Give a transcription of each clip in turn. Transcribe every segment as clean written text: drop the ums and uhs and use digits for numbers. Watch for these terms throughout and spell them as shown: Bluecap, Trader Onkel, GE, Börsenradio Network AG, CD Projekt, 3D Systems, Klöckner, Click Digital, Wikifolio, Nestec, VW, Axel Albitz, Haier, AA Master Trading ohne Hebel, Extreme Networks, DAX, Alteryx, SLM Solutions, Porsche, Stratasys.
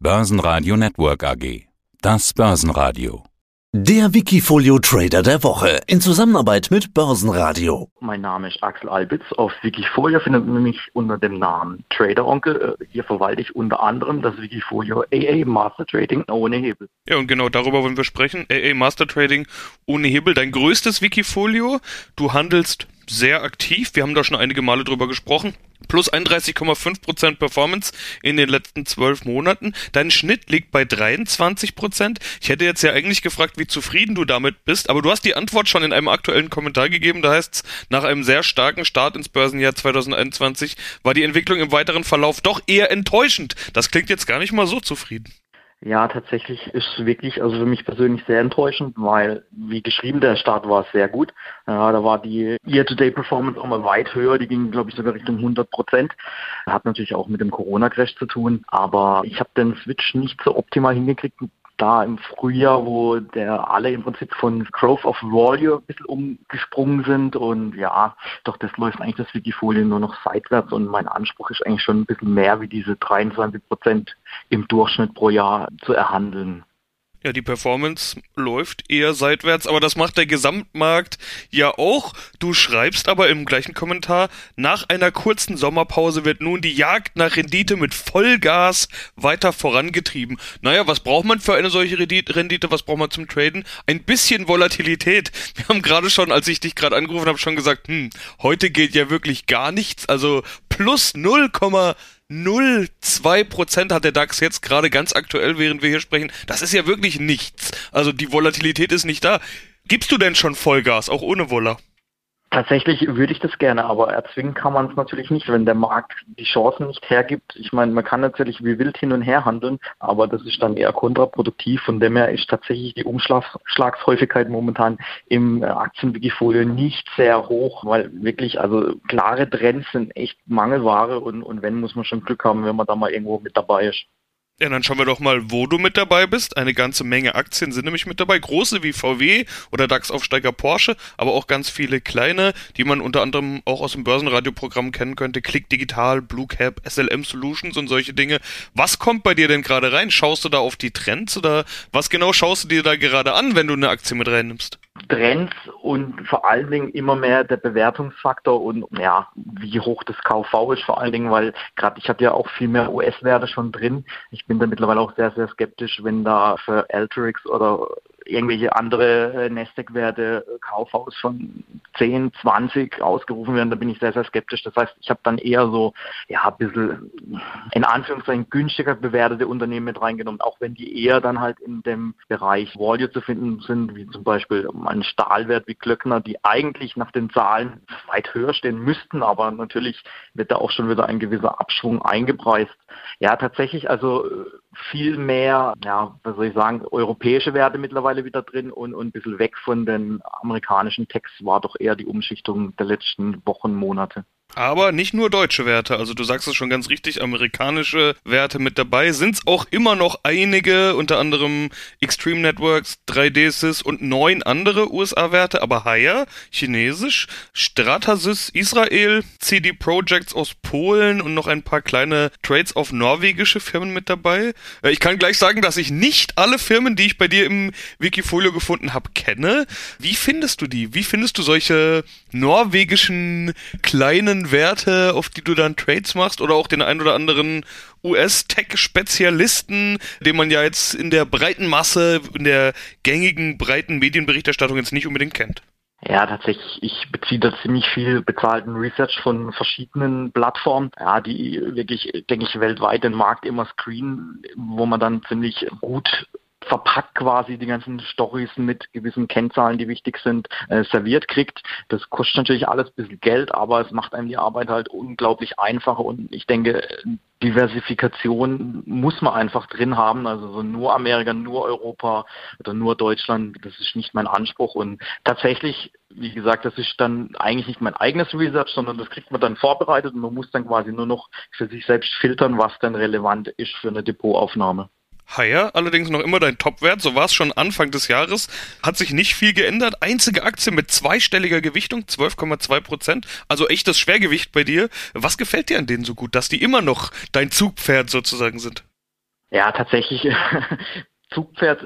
Börsenradio Network AG. Das Börsenradio. Der Wikifolio Trader der Woche in Zusammenarbeit mit Börsenradio. Mein Name ist Axel Albitz. Auf Wikifolio findet man mich unter dem Namen Trader Onkel. Hier verwalte ich unter anderem das Wikifolio AA Master Trading ohne Hebel. Ja, und genau darüber wollen wir sprechen. AA Master Trading ohne Hebel, dein größtes Wikifolio. Du handelst sehr aktiv. Wir haben da schon einige Male drüber gesprochen. Plus 31,5% Performance in den letzten 12 Monaten. Dein Schnitt liegt bei 23%. Ich hätte jetzt ja eigentlich gefragt, wie zufrieden du damit bist, aber du hast die Antwort schon in einem aktuellen Kommentar gegeben. Da heißt es, nach einem sehr starken Start ins Börsenjahr 2021 war die Entwicklung im weiteren Verlauf doch eher enttäuschend. Das klingt jetzt gar nicht mal so zufrieden. Ja, tatsächlich ist es wirklich, also für mich persönlich sehr enttäuschend, weil, wie geschrieben, der Start war sehr gut. Ja, da war die Year-to-Date-Performance auch mal weit höher, die ging, glaube ich, sogar Richtung 100%. Hat natürlich auch mit dem Corona-Crash zu tun, aber ich habe den Switch nicht so optimal hingekriegt. Da im Frühjahr, wo alle im Prinzip von Growth of Value ein bisschen umgesprungen sind und ja, doch das läuft eigentlich das Wikifolio nur noch seitwärts und mein Anspruch ist eigentlich schon ein bisschen mehr wie diese 23% im Durchschnitt pro Jahr zu erhandeln. Ja, die Performance läuft eher seitwärts, aber das macht der Gesamtmarkt ja auch. Du schreibst aber im gleichen Kommentar, nach einer kurzen Sommerpause wird nun die Jagd nach Rendite mit Vollgas weiter vorangetrieben. Naja, was braucht man für eine solche Rendite? Was braucht man zum Traden? Ein bisschen Volatilität. Wir haben gerade schon, als ich dich gerade angerufen habe, schon gesagt, heute geht ja wirklich gar nichts. Also plus 0,02% hat der DAX jetzt gerade ganz aktuell, während wir hier sprechen. Das ist ja wirklich nichts. Also die Volatilität ist nicht da. Gibst du denn schon Vollgas, auch ohne Wolle? Tatsächlich würde ich das gerne, aber erzwingen kann man es natürlich nicht, wenn der Markt die Chancen nicht hergibt. Ich meine, man kann natürlich wie wild hin und her handeln, aber das ist dann eher kontraproduktiv. Von dem her ist tatsächlich die Umschlagshäufigkeit momentan im Aktienwikifolio nicht sehr hoch, weil wirklich, also klare Trends sind echt Mangelware und wenn, muss man schon Glück haben, wenn man da mal irgendwo mit dabei ist. Ja, dann schauen wir doch mal, wo du mit dabei bist. Eine ganze Menge Aktien sind nämlich mit dabei. Große wie VW oder DAX-Aufsteiger Porsche, aber auch ganz viele kleine, die man unter anderem auch aus dem Börsenradioprogramm kennen könnte. Click Digital, Bluecap, SLM Solutions und solche Dinge. Was kommt bei dir denn gerade rein? Schaust du da auf die Trends oder was genau schaust du dir da gerade an, wenn du eine Aktie mit reinnimmst? Trends und vor allen Dingen immer mehr der Bewertungsfaktor und ja, wie hoch das KV ist vor allen Dingen, weil gerade ich habe ja auch viel mehr US-Werte schon drin. Ich bin da mittlerweile auch sehr, sehr skeptisch, wenn da für Alteryx oder irgendwelche andere Nestec-Werte KVs von 10, 20 ausgerufen werden, da bin ich sehr, sehr skeptisch. Das heißt, ich habe dann eher so, ja, ein bisschen in Anführungszeichen günstiger bewertete Unternehmen mit reingenommen, auch wenn die eher dann halt in dem Bereich Value zu finden sind, wie zum Beispiel ein Stahlwert wie Klöckner, die eigentlich nach den Zahlen weit höher stehen müssten, aber natürlich wird da auch schon wieder ein gewisser Abschwung eingepreist. Ja, tatsächlich, also viel mehr, ja, was soll ich sagen, europäische Werte mittlerweile wieder drin und ein bisschen weg von den amerikanischen Techs war doch eher die Umschichtung der letzten Wochen, Monate. Aber nicht nur deutsche Werte, also du sagst es schon ganz richtig, amerikanische Werte mit dabei, sind es auch immer noch einige, unter anderem Extreme Networks, 3D Systems und 9 andere USA-Werte, aber Haier, chinesisch, Stratasys, Israel, CD Projekt aus Polen und noch ein paar kleine Trades auf norwegische Firmen mit dabei. Ich kann gleich sagen, dass ich nicht alle Firmen, die ich bei dir im Wikifolio gefunden habe, kenne. Wie findest du die? Wie findest du solche norwegischen kleinen Werte, auf die du dann Trades machst oder auch den ein oder anderen US-Tech-Spezialisten, den man ja jetzt in der breiten Masse, in der gängigen breiten Medienberichterstattung jetzt nicht unbedingt kennt? Ja, tatsächlich, ich beziehe da ziemlich viel bezahlten Research von verschiedenen Plattformen, ja, die wirklich, denke ich, weltweit den Markt immer screenen, wo man dann ziemlich gut verpackt quasi die ganzen Storys mit gewissen Kennzahlen, die wichtig sind, serviert kriegt. Das kostet natürlich alles ein bisschen Geld, aber es macht einem die Arbeit halt unglaublich einfach und ich denke, Diversifikation muss man einfach drin haben, also so nur Amerika, nur Europa oder nur Deutschland, das ist nicht mein Anspruch und tatsächlich, wie gesagt, das ist dann eigentlich nicht mein eigenes Research, sondern das kriegt man dann vorbereitet und man muss dann quasi nur noch für sich selbst filtern, was dann relevant ist für eine Depotaufnahme. Haier, allerdings noch immer dein Topwert, so war es schon Anfang des Jahres, hat sich nicht viel geändert, einzige Aktie mit zweistelliger Gewichtung, 12,2%, also echtes Schwergewicht bei dir. Was gefällt dir an denen so gut, dass die immer noch dein Zugpferd sozusagen sind? Ja, tatsächlich Zugpferd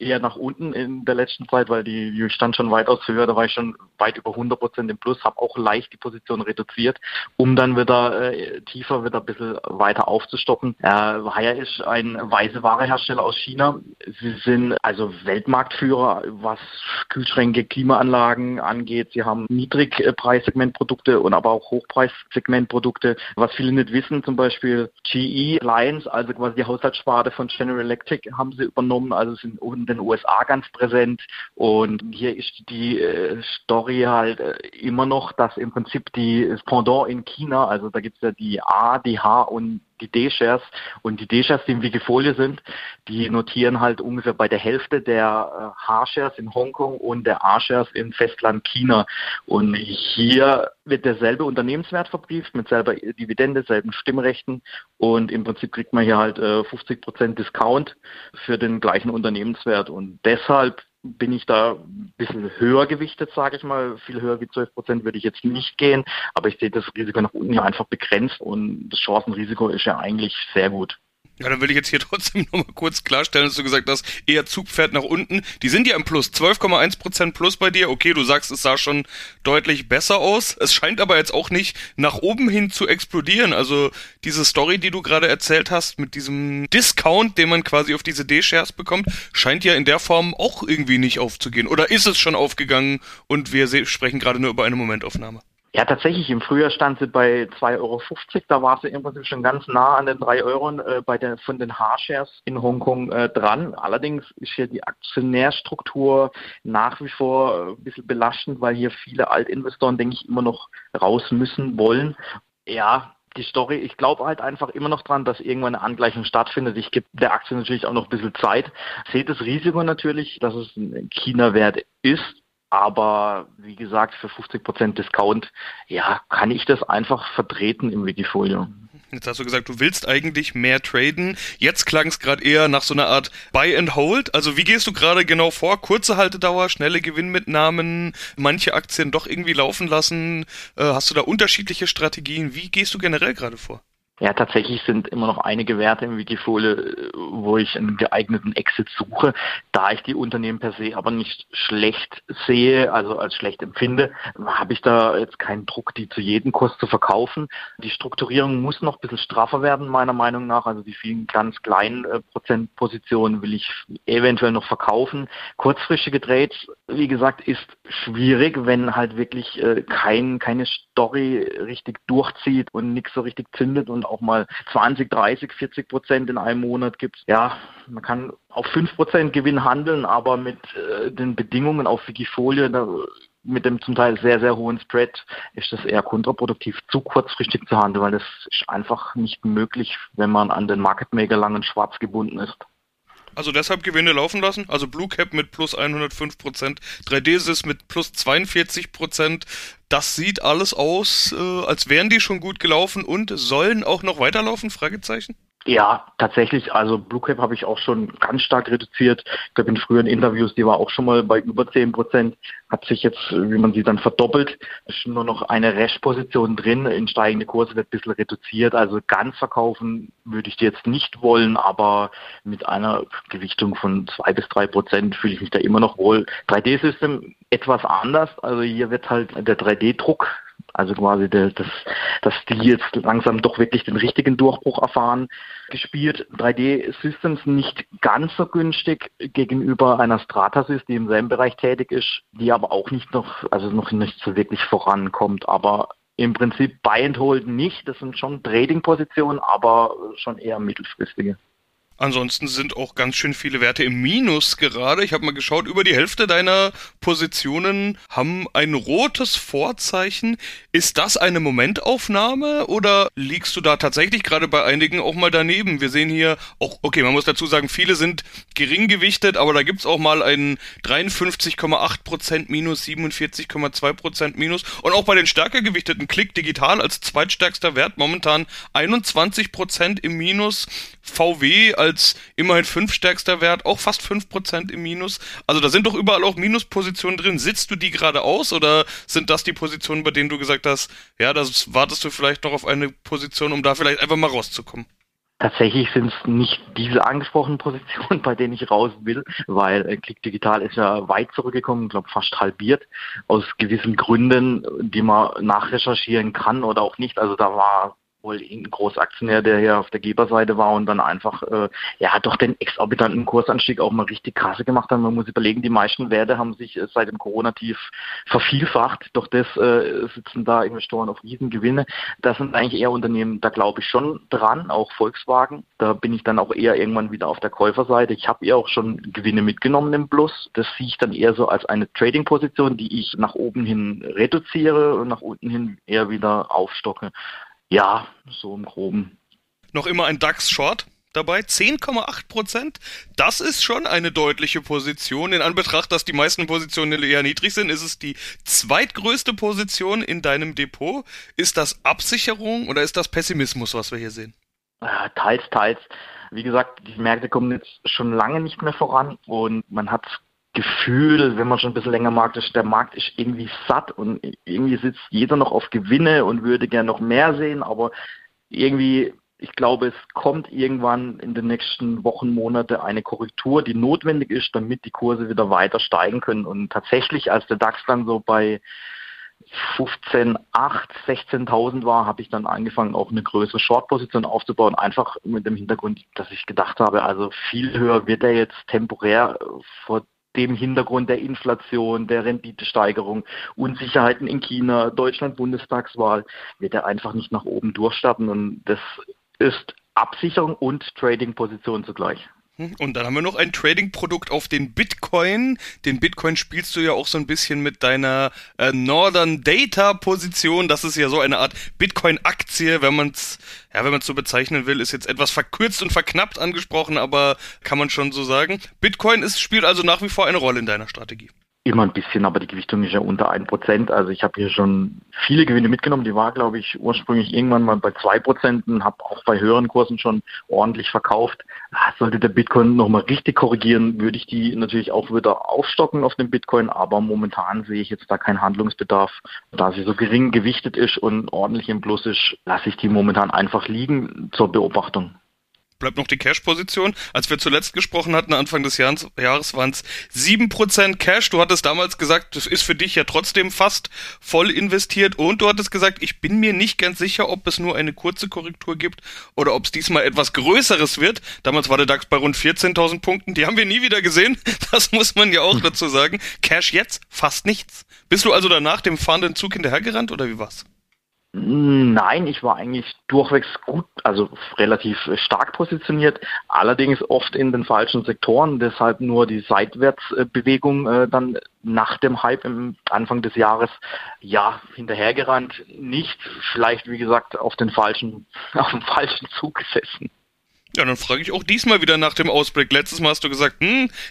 eher nach unten in der letzten Zeit, weil die stand schon weitaus höher, da war ich schon weit über 100% im Plus, habe auch leicht die Position reduziert, um dann wieder tiefer wieder ein bisschen weiter aufzustoppen. Haier ist ein Weisewarehersteller aus China. Sie sind also Weltmarktführer, was Kühlschränke, Klimaanlagen angeht. Sie haben Niedrigpreissegmentprodukte und aber auch Hochpreissegmentprodukte. Was viele nicht wissen, zum Beispiel GE, Lions, also quasi die Haushaltssparte von General Electric, haben sie übernommen, also sind in den USA ganz präsent, und hier ist die Story halt immer noch, dass im Prinzip das Pendant in China, also da gibt es ja die A, die H und die D-Shares, und die D-Shares, die im Wikifolio sind, die notieren halt ungefähr bei der Hälfte der H-Shares in Hongkong und der A-Shares im Festland China. Und hier wird derselbe Unternehmenswert verbrieft mit selber Dividende, selben Stimmrechten, und im Prinzip kriegt man hier halt 50% Discount für den gleichen Unternehmenswert, und deshalb bin ich da ein bisschen höher gewichtet, sage ich mal. Viel höher wie 12% würde ich jetzt nicht gehen, aber ich sehe das Risiko nach unten ja einfach begrenzt, und das Chancenrisiko ist ja eigentlich sehr gut. Ja, dann will ich jetzt hier trotzdem nochmal kurz klarstellen, dass du gesagt hast, eher Zugpferd nach unten. Die sind ja im Plus, 12,1% plus bei dir. Okay, du sagst, es sah schon deutlich besser aus. Es scheint aber jetzt auch nicht nach oben hin zu explodieren. Also diese Story, die du gerade erzählt hast, mit diesem Discount, den man quasi auf diese D-Shares bekommt, scheint ja in der Form auch irgendwie nicht aufzugehen. Oder ist es schon aufgegangen und wir sprechen gerade nur über eine Momentaufnahme? Ja, tatsächlich. Im Frühjahr stand sie bei 2,50 €. Da war sie im Prinzip schon ganz nah an den 3 € von den H-Shares in Hongkong dran. Allerdings ist hier die Aktionärstruktur nach wie vor ein bisschen belastend, weil hier viele Altinvestoren, denke ich, immer noch raus müssen wollen. Ja, die Story, ich glaube halt einfach immer noch dran, dass irgendwann eine Angleichung stattfindet. Ich gebe der Aktie natürlich auch noch ein bisschen Zeit. Seht das Risiko natürlich, dass es ein China-Wert ist. Aber wie gesagt, für 50% Discount, ja, kann ich das einfach vertreten im Wikifolio. Jetzt hast du gesagt, du willst eigentlich mehr traden. Jetzt klang es gerade eher nach so einer Art Buy and Hold. Also wie gehst du gerade genau vor? Kurze Haltedauer, schnelle Gewinnmitnahmen, manche Aktien doch irgendwie laufen lassen. Hast du da unterschiedliche Strategien? Wie gehst du generell gerade vor? Ja, tatsächlich sind immer noch einige Werte im Wikifolio, wo ich einen geeigneten Exit suche, da ich die Unternehmen per se aber nicht schlecht sehe, also als schlecht empfinde, habe ich da jetzt keinen Druck, die zu jedem Kost zu verkaufen. Die Strukturierung muss noch ein bisschen straffer werden, meiner Meinung nach. Also die vielen ganz kleinen Prozentpositionen will ich eventuell noch verkaufen. Kurzfristige Trades, wie gesagt, ist schwierig, wenn halt wirklich keine Story richtig durchzieht und nichts so richtig zündet und auch mal 20, 30, 40% in einem Monat gibt. Ja, man kann auf 5% Gewinn handeln, aber mit den Bedingungen auf Wikifolio, mit dem zum Teil sehr, sehr hohen Spread, ist das eher kontraproduktiv, zu kurzfristig zu handeln, weil das ist einfach nicht möglich, wenn man an den Market Maker lang und schwarz gebunden ist. Also deshalb Gewinne laufen lassen, also Bluecap mit plus 105%, 3D Systems mit plus 42%, das sieht alles aus, als wären die schon gut gelaufen und sollen auch noch weiterlaufen? Fragezeichen? Ja, tatsächlich. Also Bluecap habe ich auch schon ganz stark reduziert. Ich glaube, in früheren Interviews, die war auch schon mal bei über 10%. Hat sich jetzt, wie man sieht, dann verdoppelt. Ist nur noch eine Restposition drin. In steigende Kurse wird ein bisschen reduziert. Also ganz verkaufen würde ich die jetzt nicht wollen, aber mit einer Gewichtung von 2-3% fühle ich mich da immer noch wohl. 3D-System etwas anders. Also hier wird halt der 3D-Druck, also quasi dass die jetzt langsam doch wirklich den richtigen Durchbruch erfahren, gespielt. 3D Systems nicht ganz so günstig gegenüber einer Stratasys, die im selben Bereich tätig ist, die aber auch noch nicht so wirklich vorankommt. Aber im Prinzip Buy and Hold nicht, das sind schon Trading-Positionen, aber schon eher mittelfristige. Ansonsten sind auch ganz schön viele Werte im Minus gerade. Ich habe mal geschaut, über die Hälfte deiner Positionen haben ein rotes Vorzeichen. Ist das eine Momentaufnahme oder liegst du da tatsächlich gerade bei einigen auch mal daneben? Wir sehen hier auch, okay, man muss dazu sagen, viele sind gering gewichtet, aber da gibt's auch mal einen 53,8% Minus, 47,2% Minus. Und auch bei den stärker gewichteten Click Digital als zweitstärkster Wert momentan 21% im Minus. VW als immerhin 5 stärkster Wert, auch fast 5% im Minus. Also da sind doch überall auch Minuspositionen drin. Sitzt du die gerade aus oder sind das die Positionen, bei denen du gesagt hast, ja, das wartest du vielleicht noch auf eine Position, um da vielleicht einfach mal rauszukommen? Tatsächlich sind es nicht diese angesprochenen Positionen, bei denen ich raus will, weil Click Digital ist ja weit zurückgekommen, ich glaube fast halbiert, aus gewissen Gründen, die man nachrecherchieren kann oder auch nicht. Also da war wohl irgendein Großaktionär, der hier auf der Geberseite war und dann einfach, doch den exorbitanten Kursanstieg auch mal richtig krasse gemacht hat. Man muss überlegen, die meisten Werte haben sich seit dem Corona-Tief vervielfacht. Doch das sitzen da Investoren auf Riesengewinne. Das sind eigentlich eher Unternehmen, da glaube ich schon dran, auch Volkswagen. Da bin ich dann auch eher irgendwann wieder auf der Käuferseite. Ich habe ja auch schon Gewinne mitgenommen im Plus. Das sehe ich dann eher so als eine Trading-Position, die ich nach oben hin reduziere und nach unten hin eher wieder aufstocke. Ja, so im Groben. Noch immer ein DAX-Short dabei, 10,8%. Das ist schon eine deutliche Position. In Anbetracht, dass die meisten Positionen eher niedrig sind, ist es die zweitgrößte Position in deinem Depot. Ist das Absicherung oder ist das Pessimismus, was wir hier sehen? Teils, teils. Wie gesagt, die Märkte kommen jetzt schon lange nicht mehr voran und man hat Gefühl, wenn man schon ein bisschen länger im Markt ist, der Markt ist irgendwie satt und irgendwie sitzt jeder noch auf Gewinne und würde gern noch mehr sehen, aber irgendwie, ich glaube, es kommt irgendwann in den nächsten Wochen, Monate eine Korrektur, die notwendig ist, damit die Kurse wieder weiter steigen können. Und tatsächlich, als der DAX dann so bei 15.8, 16.000 war, habe ich dann angefangen, auch eine größere Short-Position aufzubauen, einfach mit dem Hintergrund, dass ich gedacht habe, also viel höher wird er jetzt temporär vor dem Hintergrund der Inflation, der Renditesteigerung, Unsicherheiten in China, Deutschland, Bundestagswahl, wird er einfach nicht nach oben durchstarten. Und das ist Absicherung und Trading-Position zugleich. Und dann haben wir noch ein Trading-Produkt auf den Bitcoin. Den Bitcoin spielst du ja auch so ein bisschen mit deiner Northern Data-Position. Das ist ja so eine Art Bitcoin-Aktie, wenn man es so bezeichnen will, ist jetzt etwas verkürzt und verknappt angesprochen, aber kann man schon so sagen. Bitcoin spielt also nach wie vor eine Rolle in deiner Strategie. Immer ein bisschen, aber die Gewichtung ist ja unter 1%. Also ich habe hier schon viele Gewinne mitgenommen. Die war, glaube ich, ursprünglich irgendwann mal bei 2% und habe auch bei höheren Kursen schon ordentlich verkauft. Sollte der Bitcoin nochmal richtig korrigieren, würde ich die natürlich auch wieder aufstocken auf den Bitcoin. Aber momentan sehe ich jetzt da keinen Handlungsbedarf. Da sie so gering gewichtet ist und ordentlich im Plus ist, lasse ich die momentan einfach liegen zur Beobachtung. Bleibt noch die Cash-Position. Als wir zuletzt gesprochen hatten, Anfang des Jahres waren es 7% Cash. Du hattest damals gesagt, das ist für dich ja trotzdem fast voll investiert. Und du hattest gesagt, ich bin mir nicht ganz sicher, ob es nur eine kurze Korrektur gibt oder ob es diesmal etwas Größeres wird. Damals war der DAX bei rund 14.000 Punkten. Die haben wir nie wieder gesehen. Das muss man ja auch dazu sagen. Cash jetzt fast nichts. Bist du also danach dem fahrenden Zug hinterhergerannt oder wie war's? Nein, ich war eigentlich durchwegs gut, also relativ stark positioniert, allerdings oft in den falschen Sektoren, deshalb nur die Seitwärtsbewegung dann nach dem Hype im Anfang des Jahres, ja, hinterhergerannt, nicht, vielleicht wie gesagt auf den falschen Zug gesessen. Ja, dann frage ich auch diesmal wieder nach dem Ausblick. Letztes Mal hast du gesagt,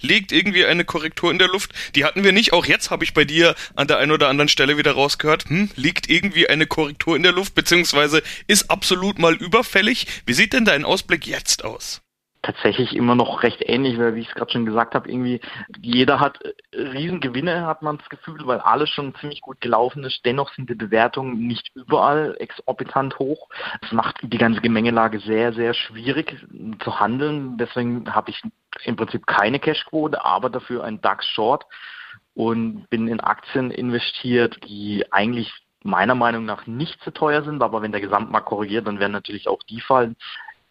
liegt irgendwie eine Korrektur in der Luft. Die hatten wir nicht. Auch jetzt habe ich bei dir an der einen oder anderen Stelle wieder rausgehört, liegt irgendwie eine Korrektur in der Luft, beziehungsweise ist absolut mal überfällig. Wie sieht denn dein Ausblick jetzt aus? Tatsächlich immer noch recht ähnlich, weil, wie ich es gerade schon gesagt habe, irgendwie jeder hat Riesengewinne, hat man das Gefühl, weil alles schon ziemlich gut gelaufen ist. Dennoch sind die Bewertungen nicht überall exorbitant hoch. Das macht die ganze Gemengelage sehr, sehr schwierig zu handeln. Deswegen habe ich im Prinzip keine Cashquote, aber dafür ein DAX-Short und bin in Aktien investiert, die eigentlich meiner Meinung nach nicht zu teuer sind. Aber wenn der Gesamtmarkt korrigiert, dann werden natürlich auch die fallen.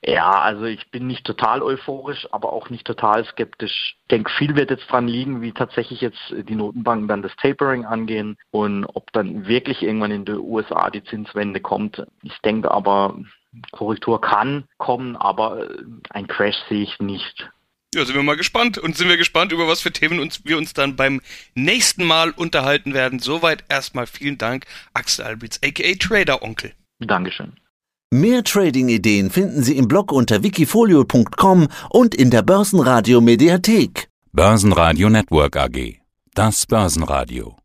Ja, also ich bin nicht total euphorisch, aber auch nicht total skeptisch. Ich denke, viel wird jetzt dran liegen, wie tatsächlich jetzt die Notenbanken dann das Tapering angehen und ob dann wirklich irgendwann in den USA die Zinswende kommt. Ich denke aber, Korrektur kann kommen, aber ein Crash sehe ich nicht. Ja, sind wir mal gespannt. Und sind wir gespannt, über was für Themen wir uns dann beim nächsten Mal unterhalten werden. Soweit erstmal vielen Dank, Axel Albitz, a.k.a. Trader Onkel. Dankeschön. Mehr Trading-Ideen finden Sie im Blog unter wikifolio.com und in der Börsenradio-Mediathek. Börsenradio Network AG. Das Börsenradio.